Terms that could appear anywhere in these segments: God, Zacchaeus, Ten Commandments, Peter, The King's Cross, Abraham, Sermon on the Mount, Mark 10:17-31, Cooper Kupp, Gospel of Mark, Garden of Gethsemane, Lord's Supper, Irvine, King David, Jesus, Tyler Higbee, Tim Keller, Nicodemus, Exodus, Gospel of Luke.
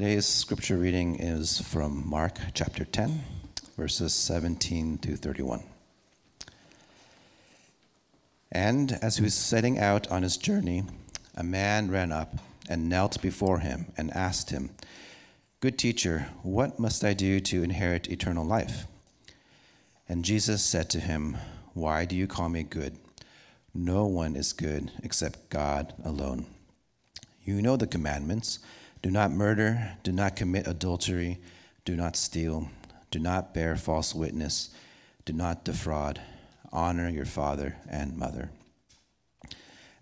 Today's scripture reading is from Mark chapter 10, verses 17 to 31. And as he was setting out on his journey, a man ran up and knelt before him and asked him, "Good teacher, what must I do to inherit eternal life?" And Jesus said to him, "Why do you call me good? No one is good except God alone. You know the commandments. Do not murder, do not commit adultery, do not steal, do not bear false witness, do not defraud, honor your father and mother."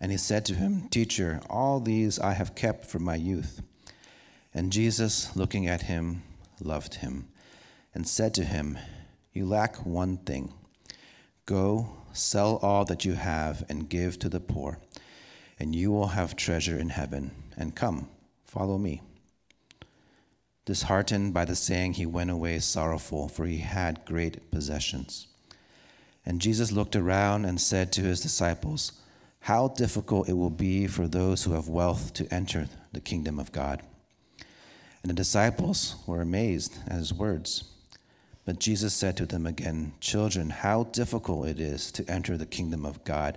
And he said to him, "Teacher, all these I have kept from my youth." And Jesus, looking at him, loved him and said to him, "You lack one thing. Go, sell all that you have and give to the poor, and you will have treasure in heaven. And come, follow me." Disheartened by the saying, he went away sorrowful, for he had great possessions. And Jesus looked around and said to his disciples, "How difficult it will be for those who have wealth to enter the kingdom of God." And the disciples were amazed at his words. But Jesus said to them again, "Children, how difficult it is to enter the kingdom of God.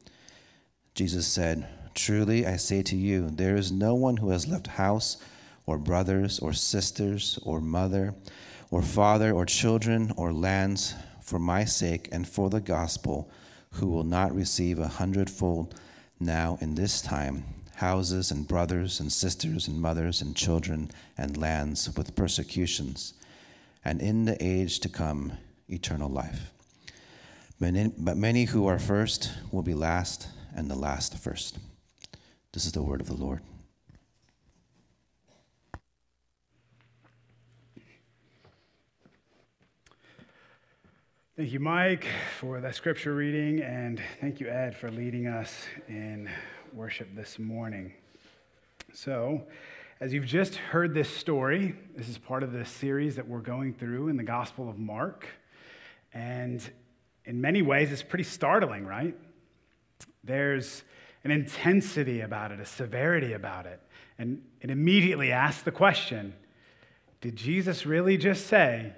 Jesus said, "Truly I say to you, there is no one who has left house or brothers or sisters or mother or father or children or lands for my sake and for the gospel, who will not receive 100-fold now in this time, houses and brothers and sisters and mothers and children and lands with persecutions, and in the age to come, eternal life. But many who are first will be last, and the last first." This is the word of the Lord. Thank you, Mike, for that scripture reading, and thank you, Ed, for leading us in worship this morning. So, as you've just heard this story, this is part of the series that we're going through in the Gospel of Mark. And in many ways, it's pretty startling, right? There's an intensity about it, a severity about it. And it immediately asks the question, did Jesus really just say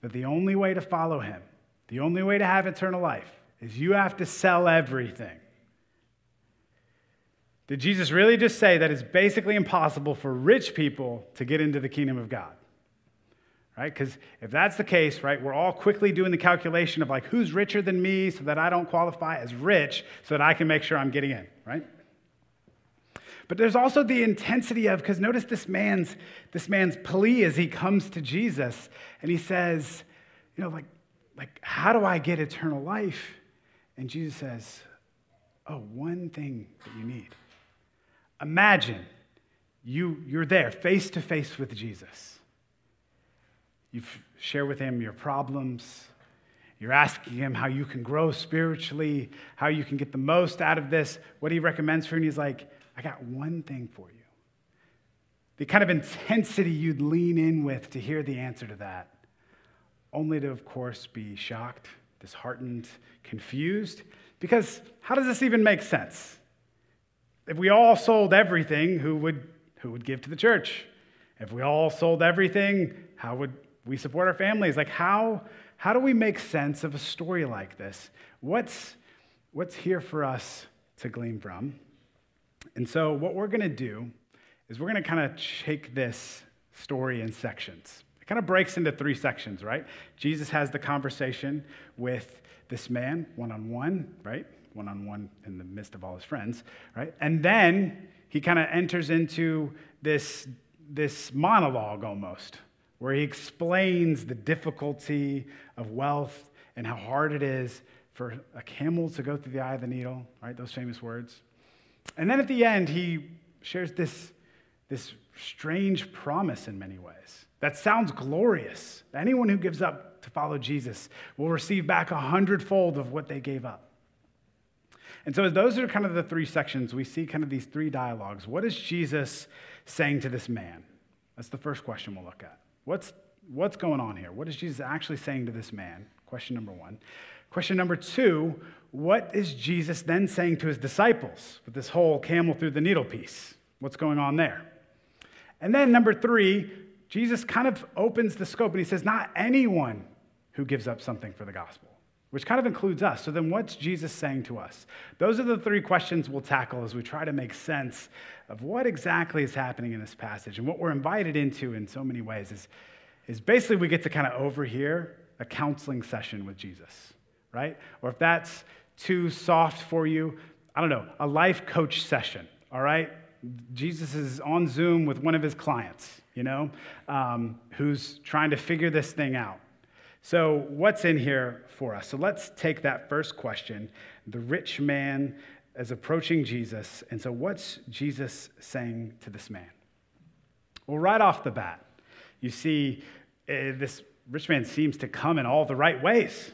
that the only way to follow him, the only way to have eternal life, is you have to sell everything? Did Jesus really just say that it's basically impossible for rich people to get into the kingdom of God? Right? Because if that's the case, right, we're all quickly doing the calculation of like, who's richer than me so that I don't qualify as rich so that I can make sure I'm getting in, right? But there's also the intensity of, because notice this man's plea as he comes to Jesus and he says, you know, like how do I get eternal life? And Jesus says, "Oh, one thing that you need." Imagine you're there face to face with Jesus. You share with him your problems. You're asking him how you can grow spiritually, how you can get the most out of this, what he recommends for you. And he's like, "I got one thing for you." The kind of intensity you'd lean in with to hear the answer to that, only to, of course, be shocked, disheartened, confused. Because how does this even make sense? If we all sold everything, who would give to the church? If we all sold everything, how would we support our families? Like, how do we make sense of a story like this? What's here for us to glean from? And so what we're going to do is we're going to kind of take this story in sections. It kind of breaks into three sections, right? Jesus has the conversation with this man, one-on-one, right? One-on-one in the midst of all his friends, right? And then he kind of enters into this monologue almost, where he explains the difficulty of wealth and how hard it is for a camel to go through the eye of the needle, right? Those famous words. And then at the end, he shares this this strange promise in many ways. That sounds glorious. Anyone who gives up to follow Jesus will receive back 100-fold of what they gave up. And so those are kind of the three sections. We see kind of these three dialogues. What is Jesus saying to this man? That's the first question we'll look at. What's going on here? What is Jesus actually saying to this man? Question number one. Question number two, what is Jesus then saying to his disciples with this whole camel through the needle piece? What's going on there? And then number three, Jesus kind of opens the scope and he says, not anyone who gives up something for the gospel, which kind of includes us. So then what's Jesus saying to us? Those are the three questions we'll tackle as we try to make sense of what exactly is happening in this passage. And what we're invited into in so many ways is basically we get to kind of overhear a counseling session with Jesus, right? Or if that's too soft for you, I don't know, a life coach session, all right? Jesus is on Zoom with one of his clients, who's trying to figure this thing out. So what's in here for us? So let's take that first question. The rich man is approaching Jesus. And so what's Jesus saying to this man? Well, right off the bat, you see this rich man seems to come in all the right ways.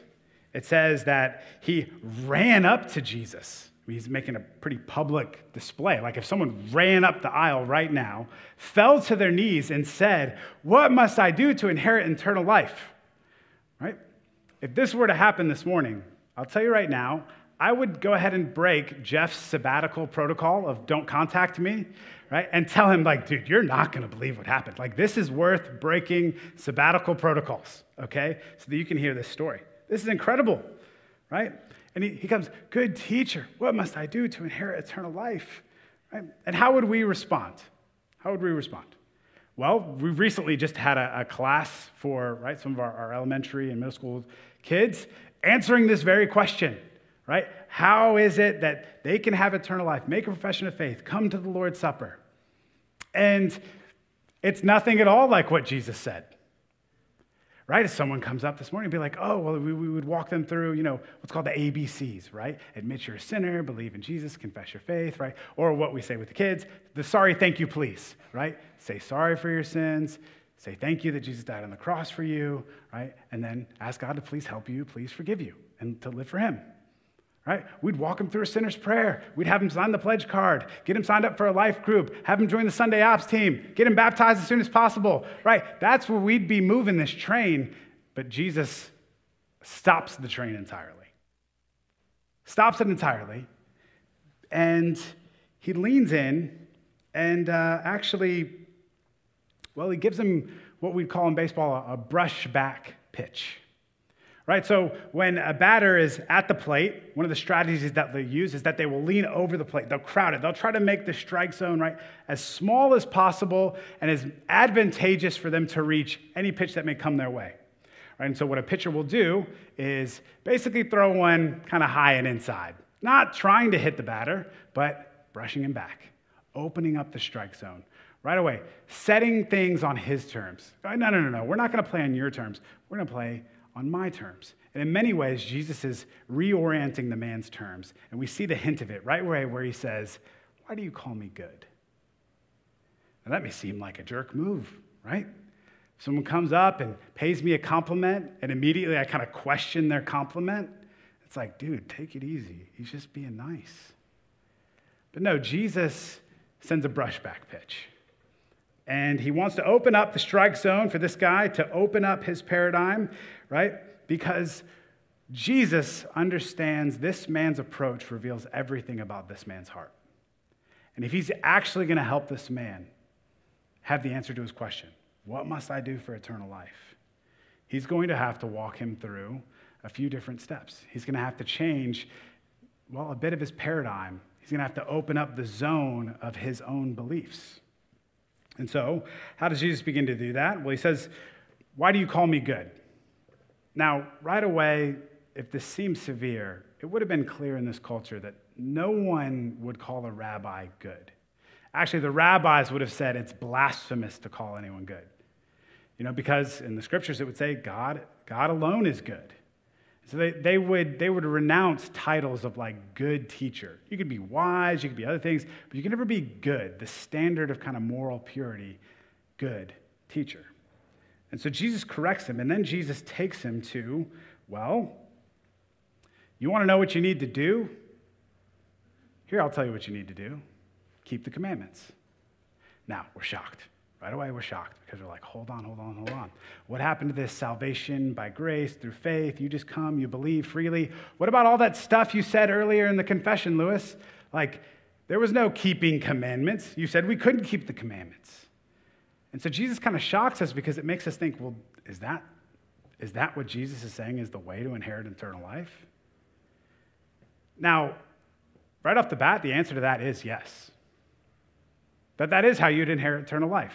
It says that he ran up to Jesus. I mean, he's making a pretty public display. Like if someone ran up the aisle right now, fell to their knees and said, "What must I do to inherit eternal life?" Right? If this were to happen this morning, I'll tell you right now, I would go ahead and break Jeff's sabbatical protocol of don't contact me, right? And tell him, like, dude, you're not going to believe what happened. Like, this is worth breaking sabbatical protocols, okay? So that you can hear this story. This is incredible, right? And he comes, good teacher, what must I do to inherit eternal life? Right? And how would we respond? How would we respond? Well, we recently just had a class for some of our elementary and middle school kids answering this very question, right? How is it that they can have eternal life, make a profession of faith, come to the Lord's Supper? And it's nothing at all like what Jesus said, right? If someone comes up this morning and be like, oh, well, we would walk them through, what's called the ABCs, right? Admit you're a sinner, believe in Jesus, confess your faith, right? Or what we say with the kids, the sorry, thank you, please, right? Say sorry for your sins, say thank you that Jesus died on the cross for you, right? And then ask God to please help you, please forgive you, and to live for him, right? We'd walk him through a sinner's prayer. We'd have him sign the pledge card, get him signed up for a life group, have him join the Sunday ops team, get him baptized as soon as possible, right? That's where we'd be moving this train, but Jesus stops the train entirely. Stops it entirely, and he leans in and he gives him what we'd call in baseball a brush back pitch. Right, so when a batter is at the plate, one of the strategies that they use is that they will lean over the plate. They'll crowd it. They'll try to make the strike zone, right, as small as possible and as advantageous for them to reach any pitch that may come their way. Right, and so what a pitcher will do is basically throw one kind of high and inside, not trying to hit the batter, but brushing him back, opening up the strike zone. Right away, setting things on his terms. No, we're not going to play on your terms. We're going to play on my terms. And in many ways, Jesus is reorienting the man's terms. And we see the hint of it right away where he says, why do you call me good? Now that may seem like a jerk move, right? Someone comes up and pays me a compliment and immediately I kind of question their compliment. It's like, dude, take it easy. He's just being nice. But no, Jesus sends a brushback pitch. And he wants to open up the strike zone for this guy to open up his paradigm, right? Because Jesus understands this man's approach reveals everything about this man's heart. And if he's actually going to help this man have the answer to his question, what must I do for eternal life? He's going to have to walk him through a few different steps. He's going to have to change, a bit of his paradigm. He's going to have to open up the zone of his own beliefs. And so, how does Jesus begin to do that? Well, he says, why do you call me good? Now, right away, if this seems severe, it would have been clear in this culture that no one would call a rabbi good. Actually, the rabbis would have said it's blasphemous to call anyone good. Because in the scriptures, it would say God alone is good. So they would renounce titles of like good teacher. You could be wise, you could be other things, but you can never be good, the standard of kind of moral purity, good teacher. And so Jesus corrects him, and then Jesus takes him to, well, you want to know what you need to do? Here, I'll tell you what you need to do. Keep the commandments. Now, we're shocked. Right away, we're shocked because we're like, hold on. What happened to this salvation by grace, through faith? You just come, you believe freely. What about all that stuff you said earlier in the confession, Lewis? Like, there was no keeping commandments. You said we couldn't keep the commandments. And so Jesus kind of shocks us because it makes us think, well, is that what Jesus is saying is the way to inherit eternal life? Now, right off the bat, the answer to that is yes. That is how you'd inherit eternal life.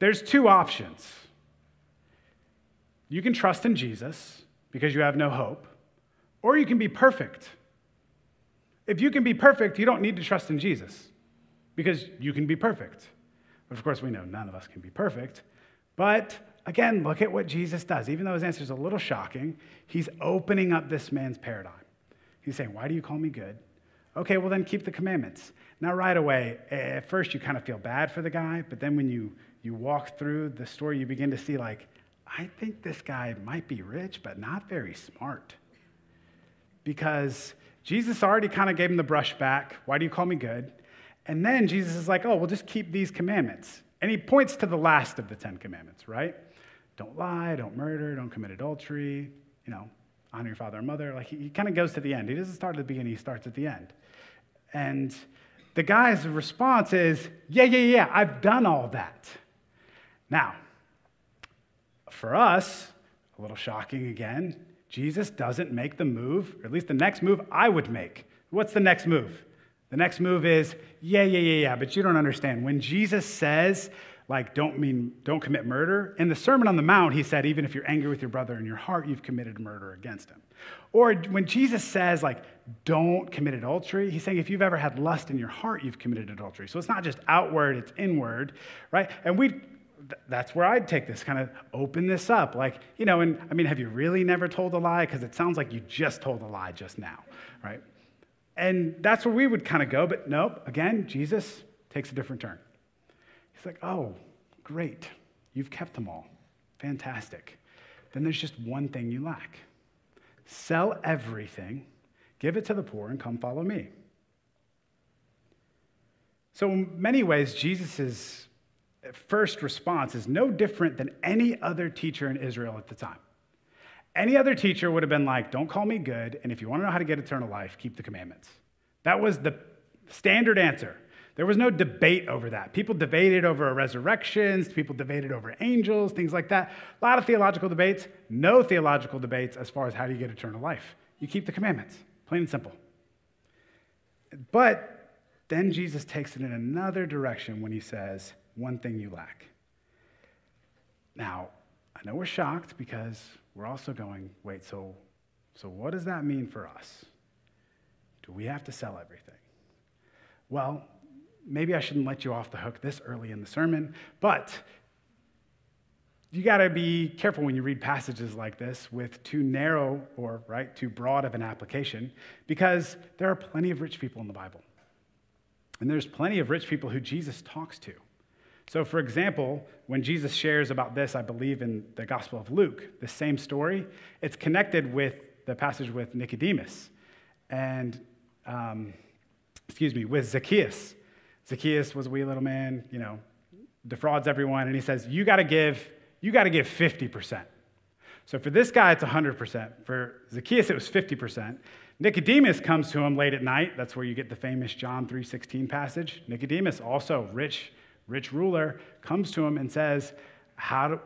There's two options. You can trust in Jesus because you have no hope, or you can be perfect. If you can be perfect, you don't need to trust in Jesus because you can be perfect. But of course, we know none of us can be perfect. But again, look at what Jesus does. Even though his answer is a little shocking, he's opening up this man's paradigm. He's saying, why do you call me good? Okay, well then keep the commandments. Now right away, at first you kind of feel bad for the guy, but then when you walk through the story, you begin to see like, I think this guy might be rich, but not very smart. Because Jesus already kind of gave him the brush back. Why do you call me good? And then Jesus is like, oh, well just keep these commandments. And he points to the last of the 10 Commandments, right? Don't lie, don't murder, don't commit adultery, honor your father and mother. Like he kind of goes to the end. He doesn't start at the beginning, he starts at the end. And the guy's response is, yeah, I've done all that. Now, for us, a little shocking again, Jesus doesn't make the move, or at least the next move I would make. What's the next move? The next move is, yeah, but you don't understand. When Jesus says, like, don't commit murder. In the Sermon on the Mount, he said, even if you're angry with your brother in your heart, you've committed murder against him. Or when Jesus says, like, don't commit adultery, he's saying if you've ever had lust in your heart, you've committed adultery. So it's not just outward, it's inward, right? And that's where I'd take this, kind of open this up. Like, have you really never told a lie? Because it sounds like you just told a lie just now, right? And that's where we would kind of go, but nope, again, Jesus takes a different turn. It's like, oh, great, you've kept them all. Fantastic. Then there's just one thing you lack. Sell everything, give it to the poor, and come follow me. So in many ways, Jesus' first response is no different than any other teacher in Israel at the time. Any other teacher would have been like, don't call me good, and if you want to know how to get eternal life, keep the commandments. That was the standard answer. There was no debate over that. People debated over resurrections, people debated over angels, things like that. A lot of theological debates, no theological debates as far as how do you get eternal life. You keep the commandments, plain and simple. But then Jesus takes it in another direction when he says, one thing you lack. Now, I know we're shocked because we're also going, wait, so what does that mean for us? Do we have to sell everything? Well, maybe I shouldn't let you off the hook this early in the sermon, but you got to be careful when you read passages like this with too narrow or, right, too broad of an application, because there are plenty of rich people in the Bible. And there's plenty of rich people who Jesus talks to. So, for example, when Jesus shares about this, I believe in the Gospel of Luke, the same story, it's connected with the passage with Nicodemus and, with Zacchaeus. Zacchaeus was a wee little man, defrauds everyone, and he says, you got to give 50%. So for this guy, it's 100%. For Zacchaeus, it was 50%. Nicodemus comes to him late at night. That's where you get the famous John 3:16 passage. Nicodemus, also rich ruler, comes to him and says, how do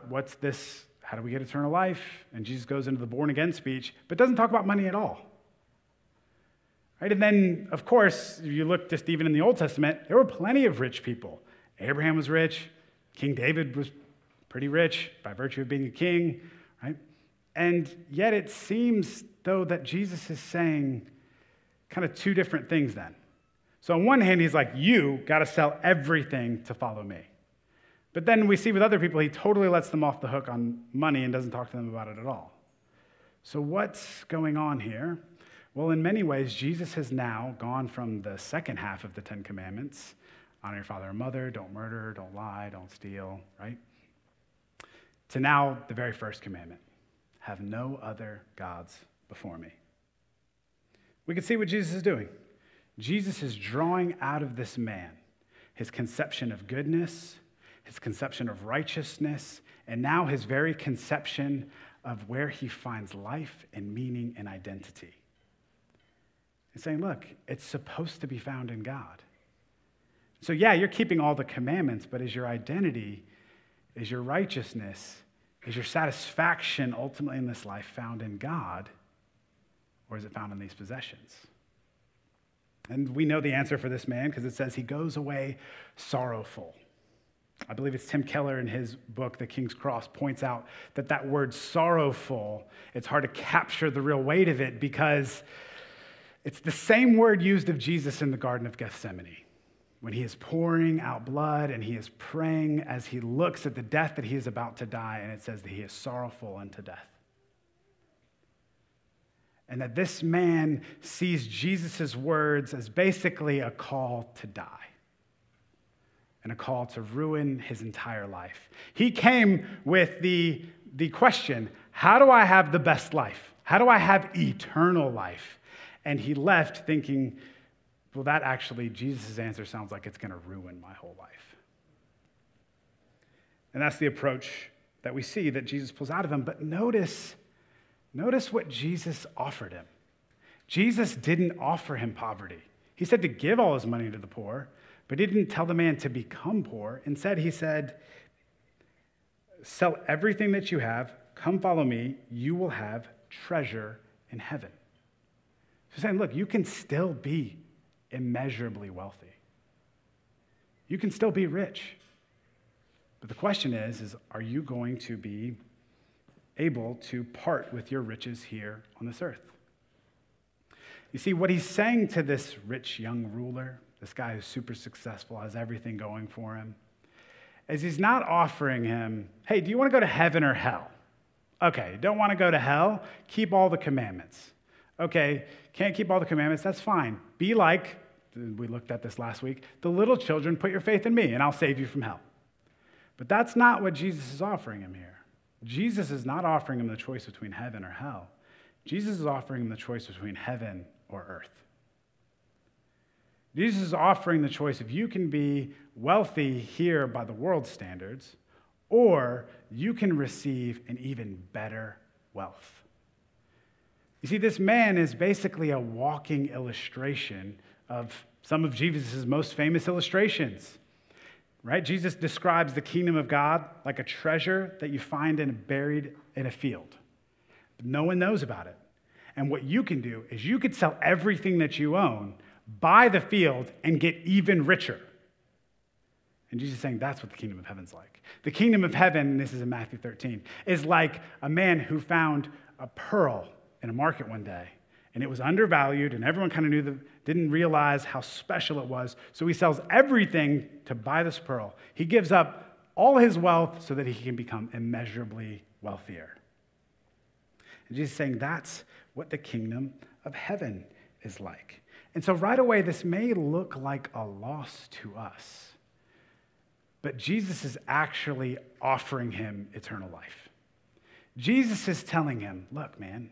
we get eternal life? And Jesus goes into the born-again speech, but doesn't talk about money at all. Right? And then, of course, you look just even in the Old Testament, there were plenty of rich people. Abraham was rich. King David was pretty rich by virtue of being a king. Right? And yet it seems, though, that Jesus is saying kind of two different things then. So on one hand, he's like, you got to sell everything to follow me. But then we see with other people, he totally lets them off the hook on money and doesn't talk to them about it at all. So what's going on here? Well, in many ways, Jesus has now gone from the second half of the Ten Commandments, honor your father and mother, don't murder, don't lie, don't steal, right? To now the very first commandment, have no other gods before me. We can see what Jesus is doing. Jesus is drawing out of this man his conception of goodness, his conception of righteousness, and now his very conception of where he finds life and meaning and identity. And saying, look, it's supposed to be found in God. So yeah, you're keeping all the commandments, but is your identity, is your righteousness, is your satisfaction ultimately in this life found in God, or is it found in these possessions? And we know the answer for this man because it says he goes away sorrowful. I believe it's Tim Keller in his book, The King's Cross, points out that that word sorrowful, it's hard to capture the real weight of it because it's the same word used of Jesus in the Garden of Gethsemane when he is pouring out blood and he is praying as he looks at the death that he is about to die, and it says that he is sorrowful unto death. And that this man sees Jesus' words as basically a call to die and a call to ruin his entire life. He came with the question, how do I have the best life? How do I have eternal life? And he left thinking, well, that actually, Jesus' answer sounds like it's going to ruin my whole life. And that's the approach that we see that Jesus pulls out of him. But notice what Jesus offered him. Jesus didn't offer him poverty. He said to give all his money to the poor, but he didn't tell the man to become poor. Instead, he said, sell everything that you have, come follow me, you will have treasure in heaven. So saying, look, you can still be immeasurably wealthy. You can still be rich. But the question is are you going to be able to part with your riches here on this earth? You see, what he's saying to this rich young ruler, this guy who's super successful, has everything going for him, is he's not offering him, hey, do you want to go to heaven or hell? Okay, don't want to go to hell? Keep all the commandments. Okay, can't keep all the commandments? That's fine. Be like, we looked at this last week, the little children, put your faith in me, and I'll save you from hell. But that's not what Jesus is offering him here. Jesus is not offering him the choice between heaven or hell. Jesus is offering him the choice between heaven or earth. Jesus is offering the choice of you can be wealthy here by the world's standards, or you can receive an even better wealth. You see, this man is basically a walking illustration of some of Jesus' most famous illustrations. Right? Jesus describes the kingdom of God like a treasure that you find buried in a field. But no one knows about it. And what you can do is you could sell everything that you own, buy the field, and get even richer. And Jesus is saying that's what the kingdom of heaven's like. The kingdom of heaven, and this is in Matthew 13, is like a man who found a pearl in a market one day. And it was undervalued, and everyone kind of didn't realize how special it was. So he sells everything to buy this pearl. He gives up all his wealth so that he can become immeasurably wealthier. And Jesus is saying that's what the kingdom of heaven is like. And so right away, this may look like a loss to us, but Jesus is actually offering him eternal life. Jesus is telling him, look, man,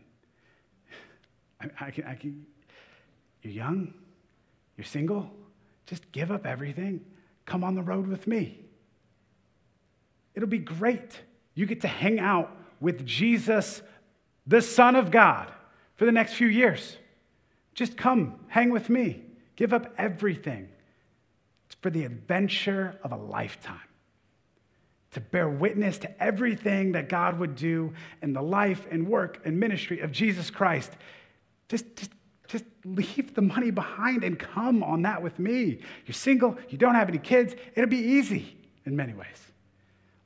you're young, you're single, just give up everything, come on the road with me. It'll be great. You get to hang out with Jesus, the Son of God, for the next few years. Just come, hang with me, give up everything. It's for the adventure of a lifetime, to bear witness to everything that God would do in the life and work and ministry of Jesus Christ. Just leave the money behind and come on that with me. You're single, you don't have any kids, it'll be easy in many ways.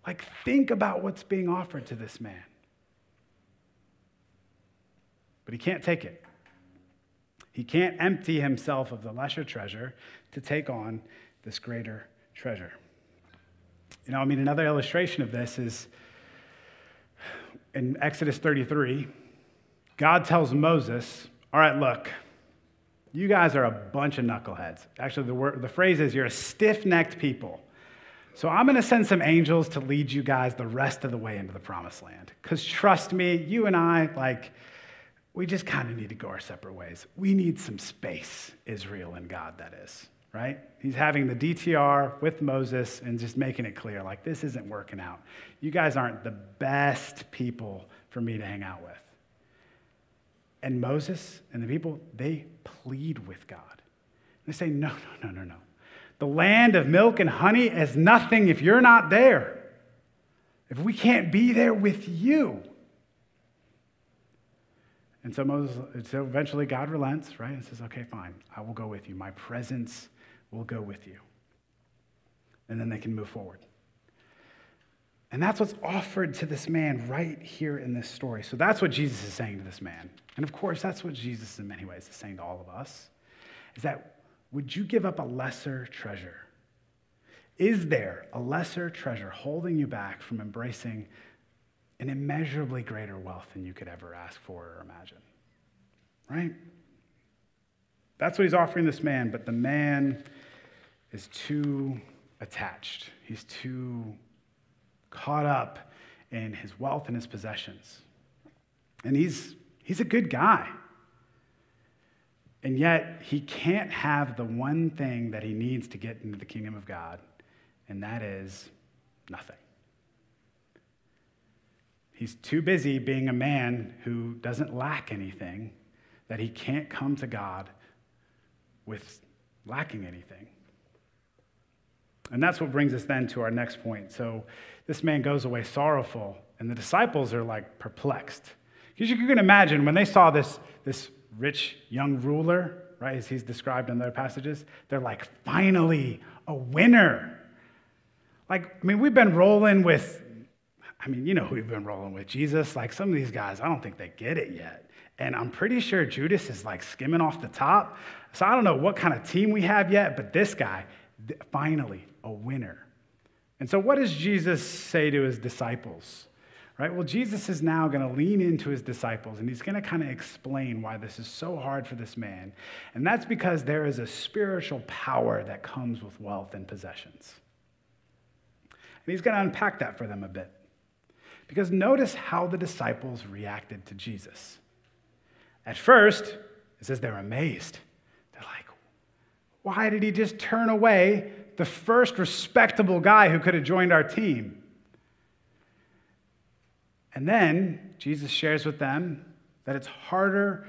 Like, think about what's being offered to this man. But he can't take it. He can't empty himself of the lesser treasure to take on this greater treasure. You know, I mean, another illustration of this is in Exodus 33, God tells Moses, all right, look, you guys are a bunch of knuckleheads. Actually, the phrase is, you're a stiff-necked people. So I'm going to send some angels to lead you guys the rest of the way into the promised land. Because trust me, you and I, we just kind of need to go our separate ways. We need some space, Israel and God, that is, right? He's having the DTR with Moses and just making it clear, this isn't working out. You guys aren't the best people for me to hang out with. And Moses and the people, they plead with God. They say, no, no, no, no, no. The land of milk and honey is nothing if you're not there. If we can't be there with you. And so eventually God relents, right? And says, okay, fine, I will go with you. My presence will go with you. And then they can move forward. And that's what's offered to this man right here in this story. So that's what Jesus is saying to this man. And of course, that's what Jesus in many ways is saying to all of us, is that would you give up a lesser treasure? Is there a lesser treasure holding you back from embracing an immeasurably greater wealth than you could ever ask for or imagine? Right? That's what he's offering this man, but the man is too attached. He's too caught up in his wealth and his possessions. And he's a good guy. And yet he can't have the one thing that he needs to get into the kingdom of God, and that is nothing. He's too busy being a man who doesn't lack anything that he can't come to God with lacking anything. And that's what brings us then to our next point. So this man goes away sorrowful, and the disciples are perplexed. Because you can imagine when they saw this rich young ruler, right, as he's described in other passages, they're finally a winner. We've been rolling with, you know who we've been rolling with, Jesus. Some of these guys, I don't think they get it yet. And I'm pretty sure Judas is skimming off the top. So I don't know what kind of team we have yet, but this guy, finally, a winner. And so what does Jesus say to his disciples? Right? Well, Jesus is now going to lean into his disciples, and he's going to kind of explain why this is so hard for this man. And that's because there is a spiritual power that comes with wealth and possessions. And he's going to unpack that for them a bit. Because notice how the disciples reacted to Jesus. At first, it says they're amazed. They're why did he just turn away the first respectable guy who could have joined our team? And then Jesus shares with them that it's harder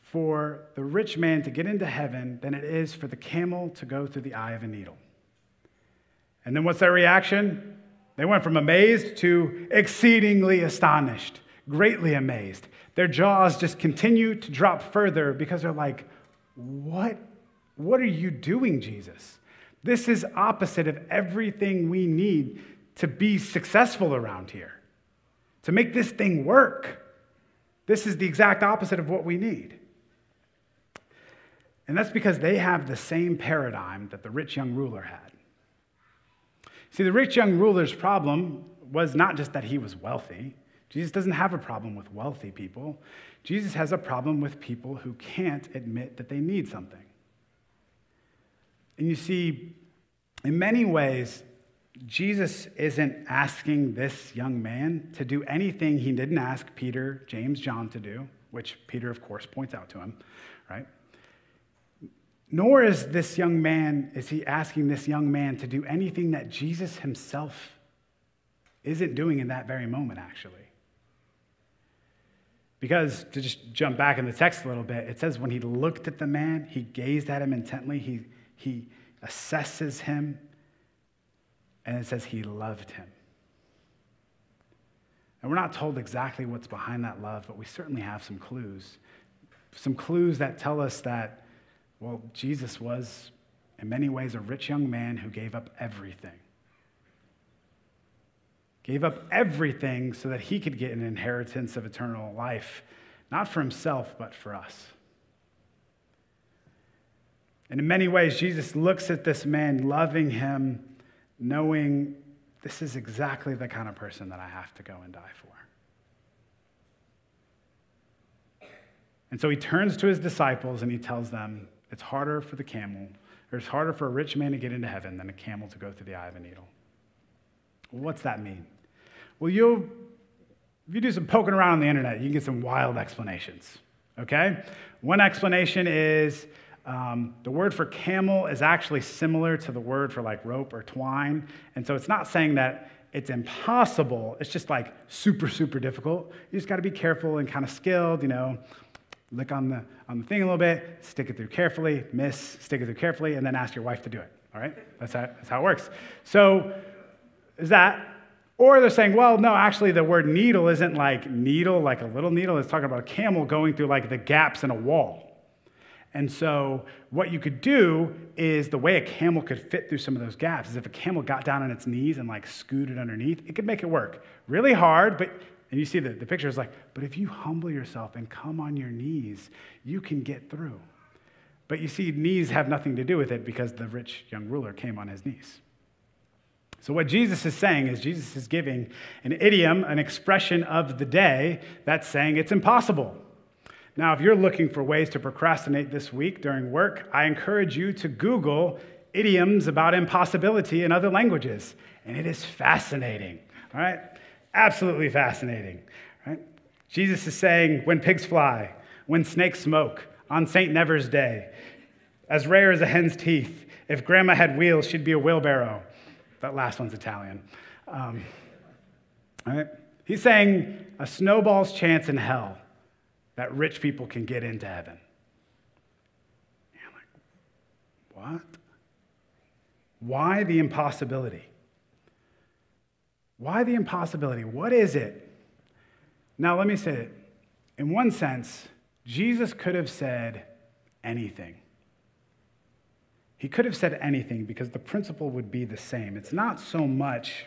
for the rich man to get into heaven than it is for the camel to go through the eye of a needle. And then what's their reaction? They went from amazed to exceedingly astonished, greatly amazed. Their jaws just continue to drop further because they're what? What are you doing, Jesus? This is opposite of everything we need to be successful around here, to make this thing work. This is the exact opposite of what we need. And that's because they have the same paradigm that the rich young ruler had. See, the rich young ruler's problem was not just that he was wealthy. Jesus doesn't have a problem with wealthy people. Jesus has a problem with people who can't admit that they need something. And you see, in many ways, Jesus isn't asking this young man to do anything he didn't ask Peter, James, John to do, which Peter, of course, points out to him, right? Nor is he asking this young man to do anything that Jesus himself isn't doing in that very moment, actually. Because, to just jump back in the text a little bit, it says when he looked at the man, he gazed at him intently, He assesses him, and it says he loved him. And we're not told exactly what's behind that love, but we certainly have some clues that tell us that, well, Jesus was, in many ways, a rich young man who gave up everything. Gave up everything so that he could get an inheritance of eternal life, not for himself, but for us. And in many ways, Jesus looks at this man, loving him, knowing this is exactly the kind of person that I have to go and die for. And so he turns to his disciples and he tells them, it's harder for the camel, or it's harder for a rich man to get into heaven than a camel to go through the eye of a needle. Well, what's that mean? Well, if you do some poking around on the internet, you can get some wild explanations, okay? One explanation is the word for camel is actually similar to the word for like rope or twine. And so it's not saying that it's impossible. It's just like super, super difficult. You just got to be careful and kind of skilled, you know, lick on the thing a little bit, stick it through carefully, miss, stick it through carefully, and then ask your wife to do it, all right? That's how it works. So is that, or they're saying, well, no, actually the word needle isn't like needle, like a little needle. It's talking about a camel going through like the gaps in a wall. And so what you could do is the way a camel could fit through some of those gaps is if a camel got down on its knees and like scooted underneath, it could make it work. Really hard, but, and you see the picture is like, but if you humble yourself and come on your knees, you can get through. But you see, knees have nothing to do with it because the rich young ruler came on his knees. So what Jesus is saying is Jesus is giving an idiom, an expression of the day that's saying it's impossible. Now, if you're looking for ways to procrastinate this week during work, I encourage you to Google idioms about impossibility in other languages, and it is fascinating, all right? Absolutely fascinating, right? Jesus is saying, when pigs fly, when snakes smoke, on St. Never's Day, as rare as a hen's teeth, if grandma had wheels, she'd be a wheelbarrow. That last one's Italian, all right? He's saying a snowball's chance in hell that rich people can get into heaven. And I'm like, what? Why the impossibility? Why the impossibility? What is it? Now, let me say it. In one sense, Jesus could have said anything. He could have said anything because the principle would be the same. It's not so much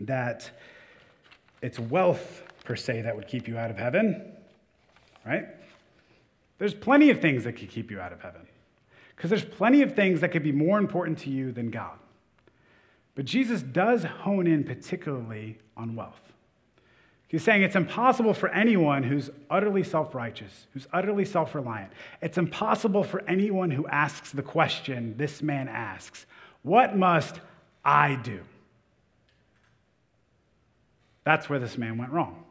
that it's wealth, per se, that would keep you out of heaven, right? There's plenty of things that could keep you out of heaven because there's plenty of things that could be more important to you than God. But Jesus does hone in particularly on wealth. He's saying it's impossible for anyone who's utterly self-righteous, who's utterly self-reliant. It's impossible for anyone who asks the question this man asks, what must I do? That's where this man went wrong.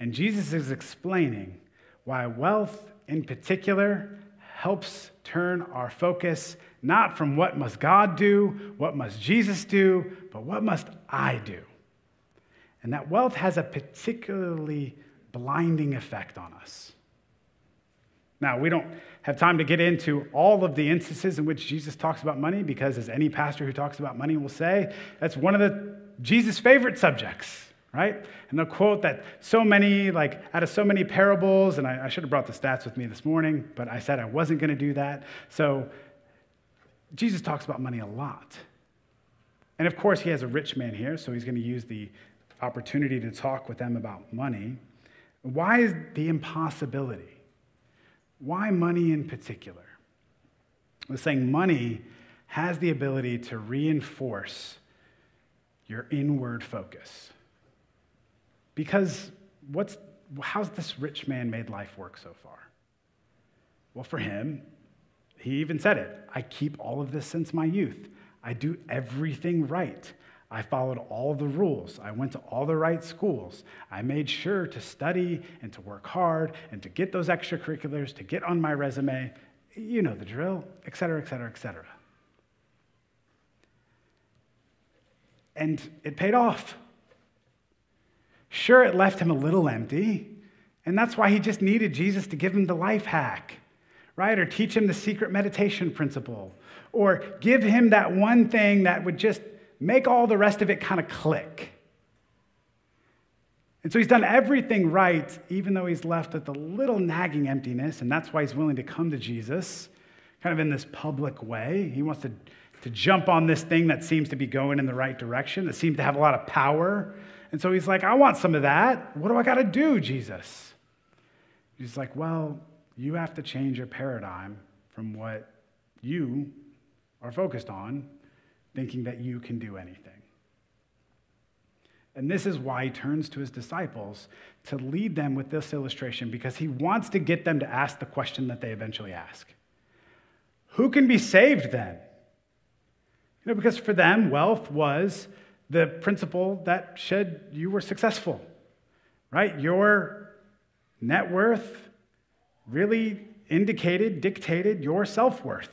And Jesus is explaining why wealth in particular helps turn our focus not from what must God do, what must Jesus do, but what must I do? And that wealth has a particularly blinding effect on us. Now, we don't have time to get into all of the instances in which Jesus talks about money because, as any pastor who talks about money will say, that's one of Jesus' favorite subjects. Right? And they'll quote that so many, like out of so many parables, and I should have brought the stats with me this morning, but I said I wasn't going to do that. So Jesus talks about money a lot. And of course, he has a rich man here, so he's going to use the opportunity to talk with them about money. Why is the impossibility? Why money in particular? I was saying money has the ability to reinforce your inward focus. Because how's this rich man made life work so far? Well, for him, he even said it. I keep all of this since my youth. I do everything right. I followed all the rules. I went to all the right schools. I made sure to study and to work hard and to get those extracurriculars, to get on my resume. You know the drill, et cetera, et cetera, et cetera. And it paid off. Sure, it left him a little empty, and that's why he just needed Jesus to give him the life hack, right? Or teach him the secret meditation principle, or give him that one thing that would just make all the rest of it kind of click. And so he's done everything right, even though he's left with a little nagging emptiness, and that's why he's willing to come to Jesus, kind of in this public way. He wants to jump on this thing that seems to be going in the right direction, that seems to have a lot of power. And so he's like, I want some of that. What do I got to do, Jesus? He's like, well, you have to change your paradigm from what you are focused on, thinking that you can do anything. And this is why he turns to his disciples to lead them with this illustration, because he wants to get them to ask the question that they eventually ask. Who can be saved then? You know, because for them, wealth was the principle that said you were successful, right? Your net worth really dictated your self-worth.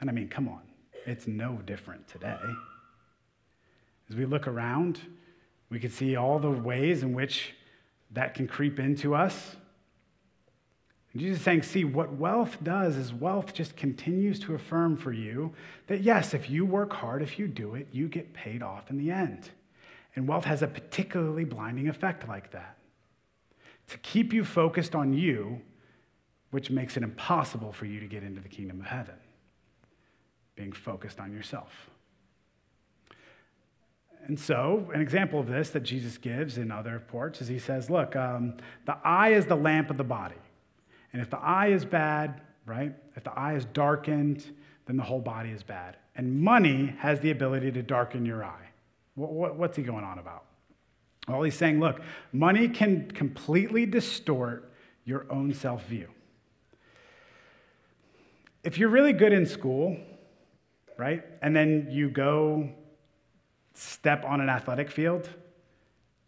And I mean, come on, it's no different today. As we look around, we can see all the ways in which that can creep into us. And Jesus is saying, see, what wealth does is wealth just continues to affirm for you that, yes, if you work hard, if you do it, you get paid off in the end. And wealth has a particularly blinding effect like that, to keep you focused on you, which makes it impossible for you to get into the kingdom of heaven, being focused on yourself. And so an example of this that Jesus gives in other parts is he says, look, the eye is the lamp of the body. And if the eye is bad, right, if the eye is darkened, then the whole body is bad. And money has the ability to darken your eye. What's he going on about? Well, he's saying, look, money can completely distort your own self-view. If you're really good in school, right, and then you go step on an athletic field,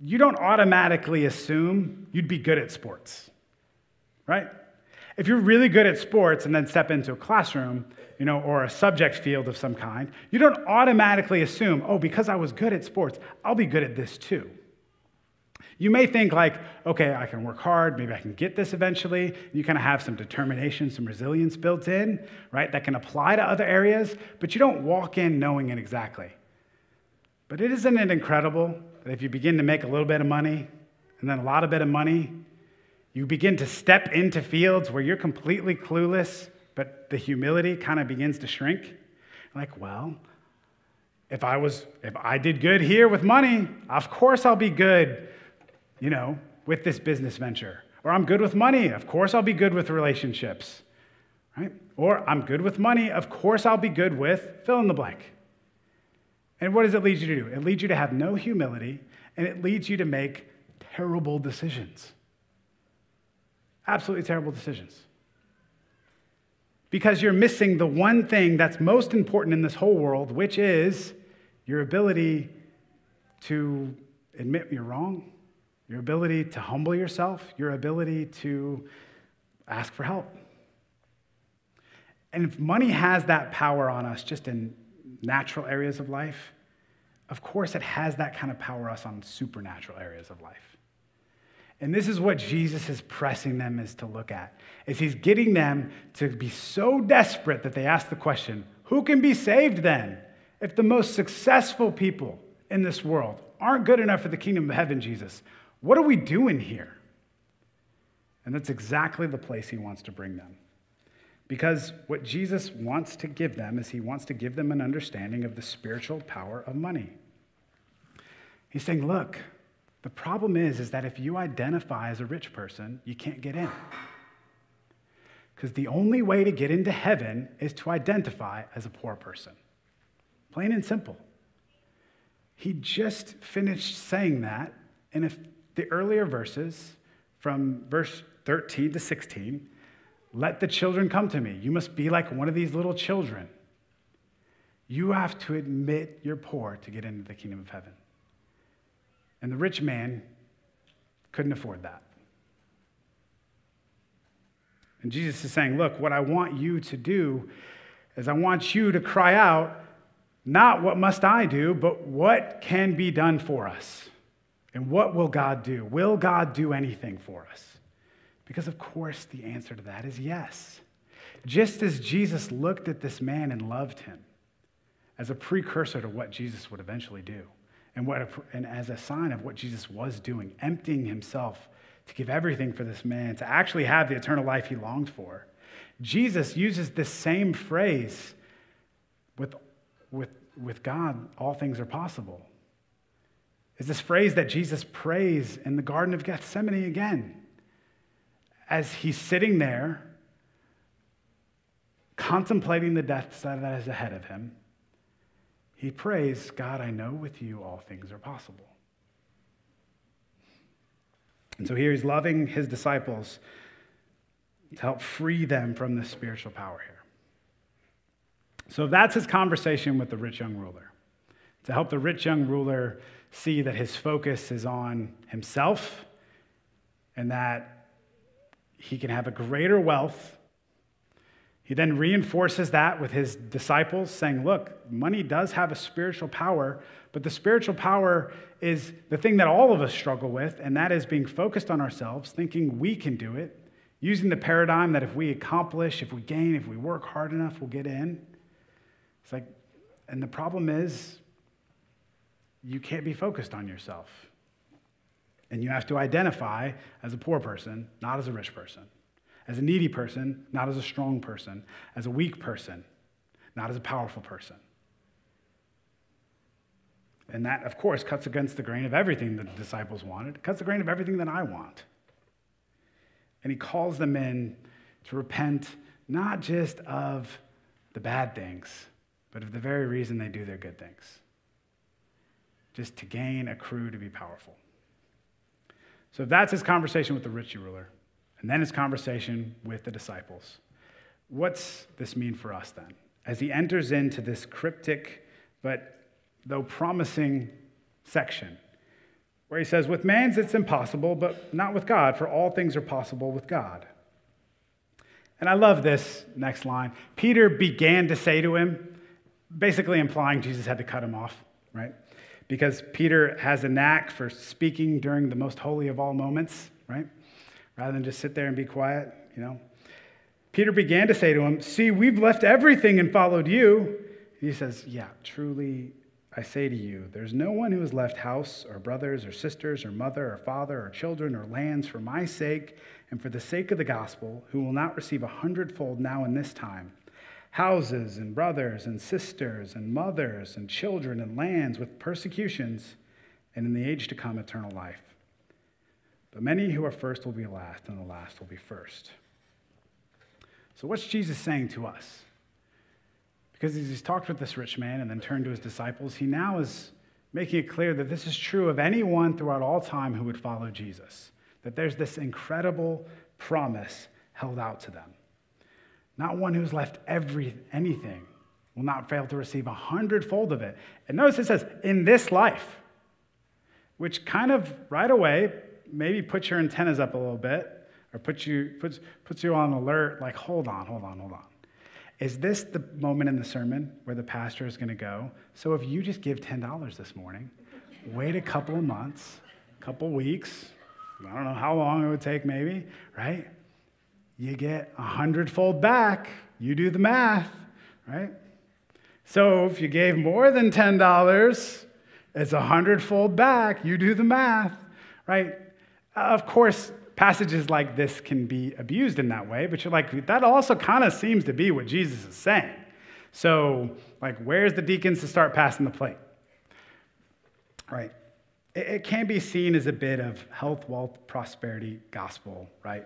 you don't automatically assume you'd be good at sports, right? If you're really good at sports and then step into a classroom, you know, or a subject field of some kind, you don't automatically assume, oh, because I was good at sports, I'll be good at this too. You may think like, okay, I can work hard, maybe I can get this eventually. You kind of have some determination, some resilience built in, right, that can apply to other areas, but you don't walk in knowing it exactly. But isn't it incredible that if you begin to make a little bit of money and then a lot of bit of money, you begin to step into fields where you're completely clueless, but the humility kind of begins to shrink? Like, well, if I did good here with money, of course I'll be good, you know, with this business venture. Or I'm good with money, of course I'll be good with relationships, right? Or I'm good with money, of course I'll be good with fill in the blank. And what does it lead you to do? It leads you to have no humility, and it leads you to make terrible decisions. Absolutely terrible decisions. Because you're missing the one thing that's most important in this whole world, which is your ability to admit you're wrong, your ability to humble yourself, your ability to ask for help. And if money has that power on us just in natural areas of life, of course it has that kind of power us on supernatural areas of life. And this is what Jesus is pressing them is to look at, is he's getting them to be so desperate that they ask the question, who can be saved then if the most successful people in this world aren't good enough for the kingdom of heaven, Jesus? What are we doing here? And that's exactly the place he wants to bring them. Because what Jesus wants to give them is he wants to give them an understanding of the spiritual power of money. He's saying, look, the problem is that if you identify as a rich person, you can't get in. Because the only way to get into heaven is to identify as a poor person. Plain and simple. He just finished saying that in the earlier verses from verse 13 to 16, let the children come to me. You must be like one of these little children. You have to admit you're poor to get into the kingdom of heaven. And the rich man couldn't afford that. And Jesus is saying, look, what I want you to do is I want you to cry out, not what must I do, but what can be done for us? And what will God do? Will God do anything for us? Because, of course, the answer to that is yes. Just as Jesus looked at this man and loved him as a precursor to what Jesus would eventually do and as a sign of what Jesus was doing, emptying himself to give everything for this man, to actually have the eternal life he longed for, Jesus uses this same phrase with God, all things are possible. Is this phrase that Jesus prays in the Garden of Gethsemane again, as he's sitting there contemplating the deaths that is ahead of him, He prays, God, I know with you all things are possible. And so here he's loving his disciples to help free them from this spiritual power here. So that's his conversation with the rich young ruler, to help the rich young ruler see that his focus is on himself and that he can have a greater wealth. He then reinforces that with his disciples, saying, look, money does have a spiritual power, but the spiritual power is the thing that all of us struggle with, and that is being focused on ourselves, thinking we can do it, using the paradigm that if we accomplish, if we gain, if we work hard enough, we'll get in. It's like, and the problem is you can't be focused on yourself, and you have to identify as a poor person, not as a rich person. As a needy person, not as a strong person. As a weak person, not as a powerful person. And that, of course, cuts against the grain of everything the disciples wanted. It cuts the grain of everything that I want. And he calls them in to repent, not just of the bad things, but of the very reason they do their good things. Just to gain, accrue, to be powerful. So that's his conversation with the rich ruler. And then his conversation with the disciples. What's this mean for us then? As he enters into this cryptic, but though promising section, where he says, with man's it's impossible, but not with God, for all things are possible with God. And I love this next line. Peter began to say to him, basically implying Jesus had to cut him off, right? Because Peter has a knack for speaking during the most holy of all moments, right? Rather than just sit there and be quiet, you know. Peter began to say to him, see, we've left everything and followed you. And he says, yeah, truly, I say to you, there's no one who has left house or brothers or sisters or mother or father or children or lands for my sake and for the sake of the gospel who will not receive 100-fold now in this time. Houses and brothers and sisters and mothers and children and lands with persecutions and in the age to come eternal life. But many who are first will be last, and the last will be first. So what's Jesus saying to us? Because he's talked with this rich man and then turned to his disciples, he now is making it clear that this is true of anyone throughout all time who would follow Jesus, that there's this incredible promise held out to them. Not one who's left anything will not fail to receive 100-fold of it. And notice it says, in this life, which kind of right away maybe put your antennas up a little bit or puts you on alert, like, hold on. Is this the moment in the sermon where the pastor is going to go, so if you just give $10 this morning, wait a couple of months, a couple weeks, I don't know how long it would take maybe, right? You get 100-fold back. You do the math, right? So if you gave more than $10, it's 100-fold back. You do the math, right? Of course, passages like this can be abused in that way, but you're like, that also kind of seems to be what Jesus is saying. So, like, where's the deacons to start passing the plate? Right? It can be seen as a bit of health, wealth, prosperity gospel, right?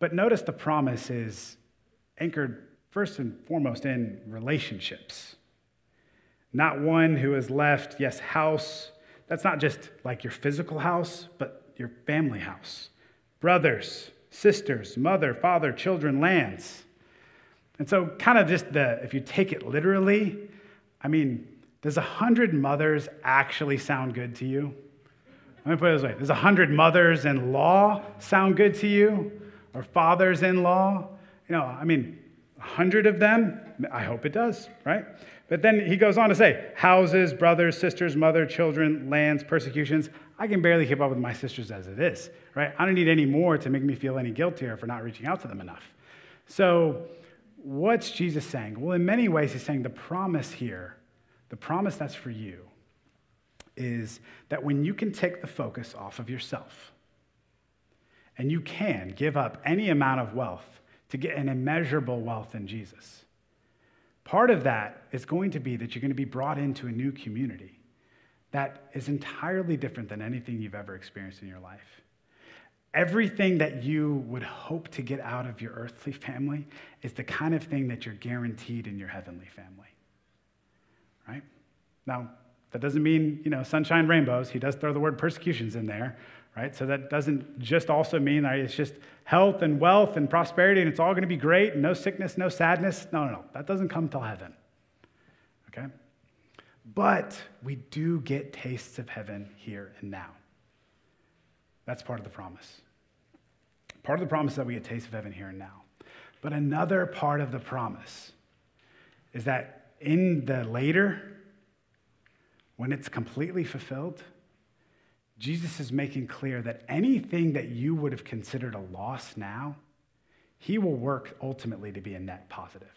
But notice the promise is anchored first and foremost in relationships. Not one who has left, yes, house. That's not just like your physical house, but your family house, brothers, sisters, mother, father, children, lands. And so kind of just if you take it literally, I mean, does 100 mothers actually sound good to you? Let me put it this way. Does 100 mothers-in-law sound good to you? Or fathers-in-law? You know, I mean, 100 of them? I hope it does, right? But then he goes on to say, houses, brothers, sisters, mother, children, lands, persecutions. I can barely keep up with my sisters as it is, right? I don't need any more to make me feel any guiltier for not reaching out to them enough. So what's Jesus saying? Well, in many ways, he's saying the promise here, the promise that's for you, is that when you can take the focus off of yourself and you can give up any amount of wealth to get an immeasurable wealth in Jesus, part of that is going to be that you're going to be brought into a new community that is entirely different than anything you've ever experienced in your life. Everything that you would hope to get out of your earthly family is the kind of thing that you're guaranteed in your heavenly family, right? Now, that doesn't mean, sunshine, rainbows. He does throw the word persecutions in there, right? So that doesn't just also mean that it's just health and wealth and prosperity and it's all going to be great and no sickness, no sadness. No. That doesn't come till heaven, okay? But we do get tastes of heaven here and now. That's part of the promise. Part of the promise is that we get tastes of heaven here and now. But another part of the promise is that in the later, when it's completely fulfilled, Jesus is making clear that anything that you would have considered a loss now, he will work ultimately to be a net positive.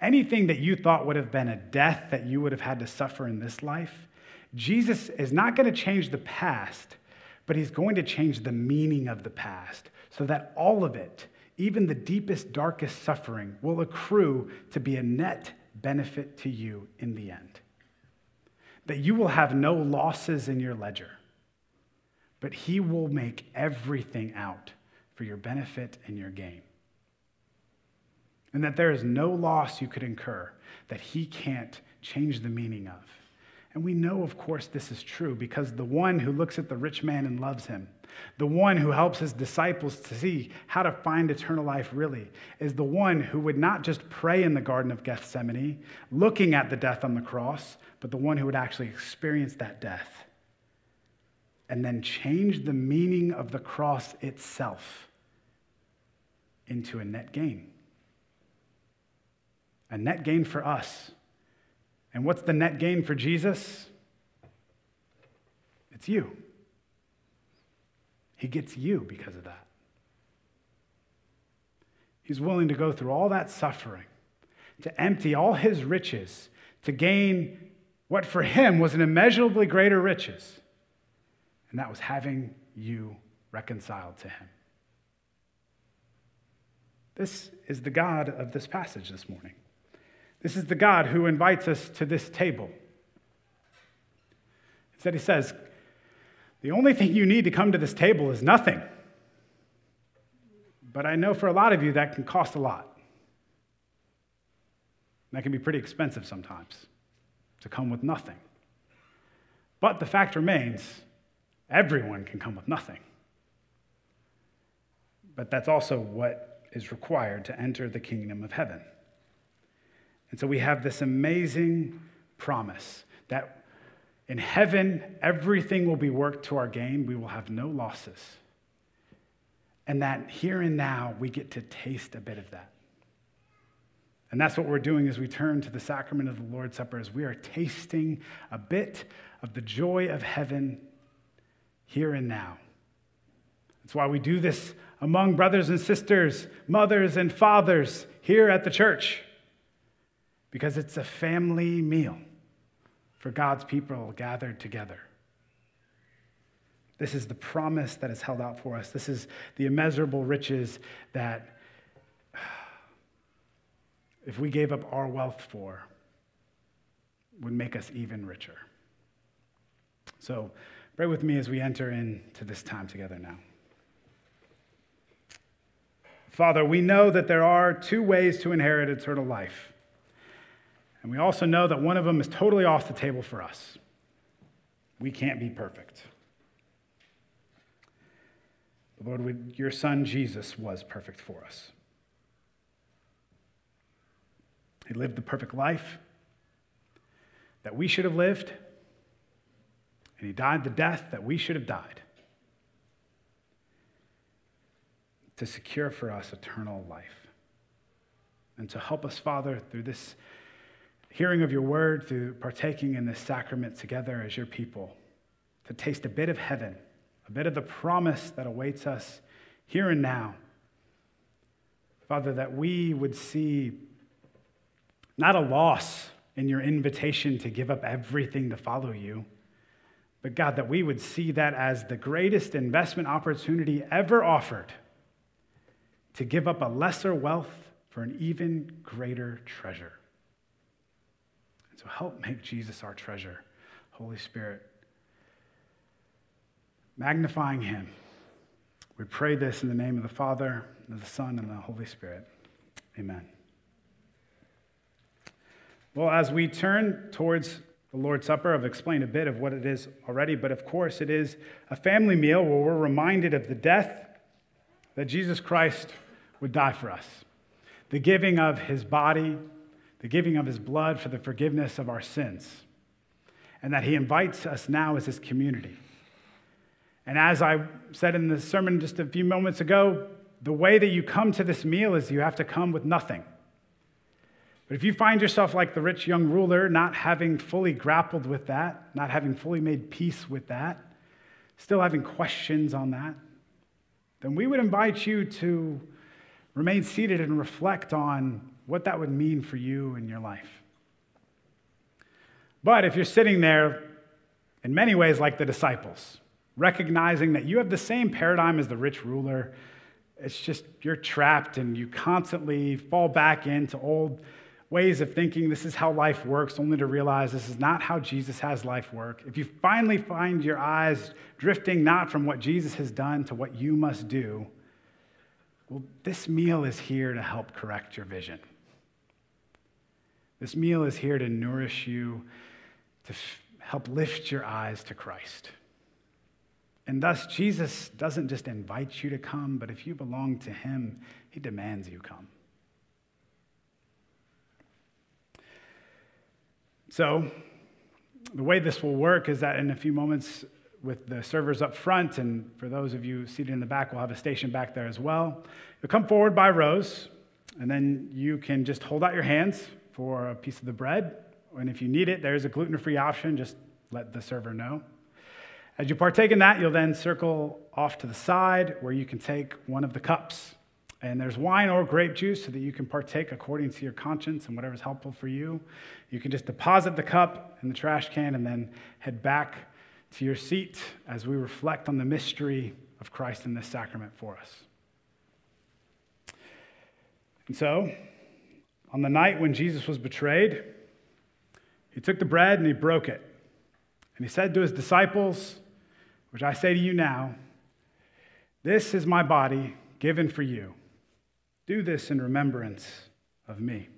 Anything that you thought would have been a death that you would have had to suffer in this life, Jesus is not going to change the past, but he's going to change the meaning of the past so that all of it, even the deepest, darkest suffering, will accrue to be a net benefit to you in the end. That you will have no losses in your ledger, but he will make everything out for your benefit and your gain. And that there is no loss you could incur that he can't change the meaning of. And we know, of course, this is true because the one who looks at the rich man and loves him, the one who helps his disciples to see how to find eternal life really, is the one who would not just pray in the Garden of Gethsemane, looking at the death on the cross, but the one who would actually experience that death and then change the meaning of the cross itself into a net gain. A net gain for us. And what's the net gain for Jesus? It's you. He gets you because of that. He's willing to go through all that suffering, to empty all his riches, to gain what for him was an immeasurably greater riches. And that was having you reconciled to him. This is the God of this passage this morning. This is the God who invites us to this table. Instead, he says, the only thing you need to come to this table is nothing. But I know for a lot of you that can cost a lot. That can be pretty expensive sometimes to come with nothing. But the fact remains, everyone can come with nothing. But that's also what is required to enter the kingdom of heaven. And so we have this amazing promise that in heaven, everything will be worked to our gain. We will have no losses. And that here and now, we get to taste a bit of that. And that's what we're doing as we turn to the sacrament of the Lord's Supper, as we are tasting a bit of the joy of heaven here and now. That's why we do this among brothers and sisters, mothers and fathers here at the church. Because it's a family meal for God's people gathered together. This is the promise that is held out for us. This is the immeasurable riches that if we gave up our wealth for, would make us even richer. So pray with me as we enter into this time together now. Father, we know that there are two ways to inherit eternal life. And we also know that one of them is totally off the table for us. We can't be perfect. But Lord, your son Jesus was perfect for us. He lived the perfect life that we should have lived, and he died the death that we should have died to secure for us eternal life. And to help us, Father, through this hearing of your word, through partaking in this sacrament together as your people, to taste a bit of heaven, a bit of the promise that awaits us here and now. Father, that we would see not a loss in your invitation to give up everything to follow you, but God, that we would see that as the greatest investment opportunity ever offered, to give up a lesser wealth for an even greater treasure. So help make Jesus our treasure, Holy Spirit. Magnifying him. We pray this in the name of the Father, and of the Son, and of the Holy Spirit. Amen. Well, as we turn towards the Lord's Supper, I've explained a bit of what it is already, but of course it is a family meal where we're reminded of the death that Jesus Christ would die for us, the giving of his body, the giving of his blood for the forgiveness of our sins, and that he invites us now as his community. And as I said in the sermon just a few moments ago, the way that you come to this meal is you have to come with nothing. But if you find yourself like the rich young ruler, not having fully grappled with that, not having fully made peace with that, still having questions on that, then we would invite you to remain seated and reflect on what that would mean for you in your life. But if you're sitting there, in many ways like the disciples, recognizing that you have the same paradigm as the rich ruler, it's just you're trapped and you constantly fall back into old ways of thinking this is how life works, only to realize this is not how Jesus has life work. If you finally find your eyes drifting not from what Jesus has done to what you must do, well, this meal is here to help correct your vision. This meal is here to nourish you, to help lift your eyes to Christ. And thus, Jesus doesn't just invite you to come, but if you belong to him, he demands you come. So the way this will work is that in a few moments with the servers up front, and for those of you seated in the back, we'll have a station back there as well. You'll come forward by rows, and then you can just hold out your hands for a piece of the bread. And if you need it, there's a gluten-free option. Just let the server know. As you partake in that, you'll then circle off to the side where you can take one of the cups. And there's wine or grape juice so that you can partake according to your conscience and whatever's helpful for you. You can just deposit the cup in the trash can and then head back to your seat as we reflect on the mystery of Christ in this sacrament for us. And so, on the night when Jesus was betrayed, he took the bread and he broke it. And he said to his disciples, which I say to you now, this is my body given for you. Do this in remembrance of me.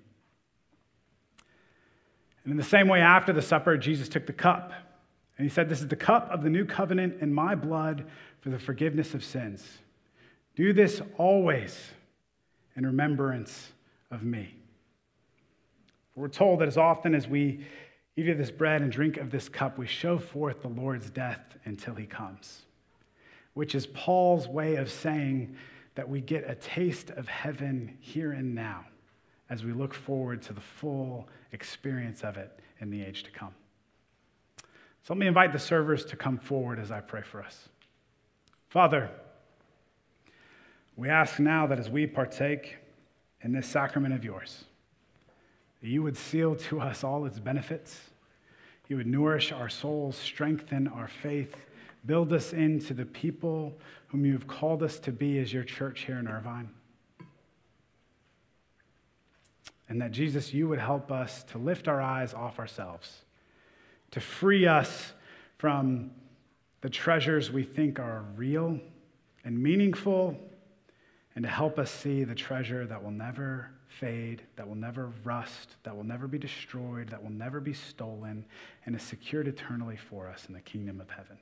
And in the same way, after the supper, Jesus took the cup, and he said, this is the cup of the new covenant in my blood for the forgiveness of sins. Do this always in remembrance of me. For we're told that as often as we eat of this bread and drink of this cup, we show forth the Lord's death until he comes, which is Paul's way of saying that we get a taste of heaven here and now as we look forward to the full experience of it in the age to come. So let me invite the servers to come forward as I pray for us. Father, we ask now that as we partake in this sacrament of yours, that you would seal to us all its benefits. You would nourish our souls, strengthen our faith, build us into the people whom you have called us to be as your church here in Irvine. And that, Jesus, you would help us to lift our eyes off ourselves, to free us from the treasures we think are real and meaningful, and to help us see the treasure that will never fade, that will never rust, that will never be destroyed, that will never be stolen, and is secured eternally for us in the kingdom of heaven.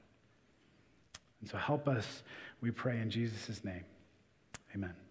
And so help us, we pray in Jesus' name. Amen.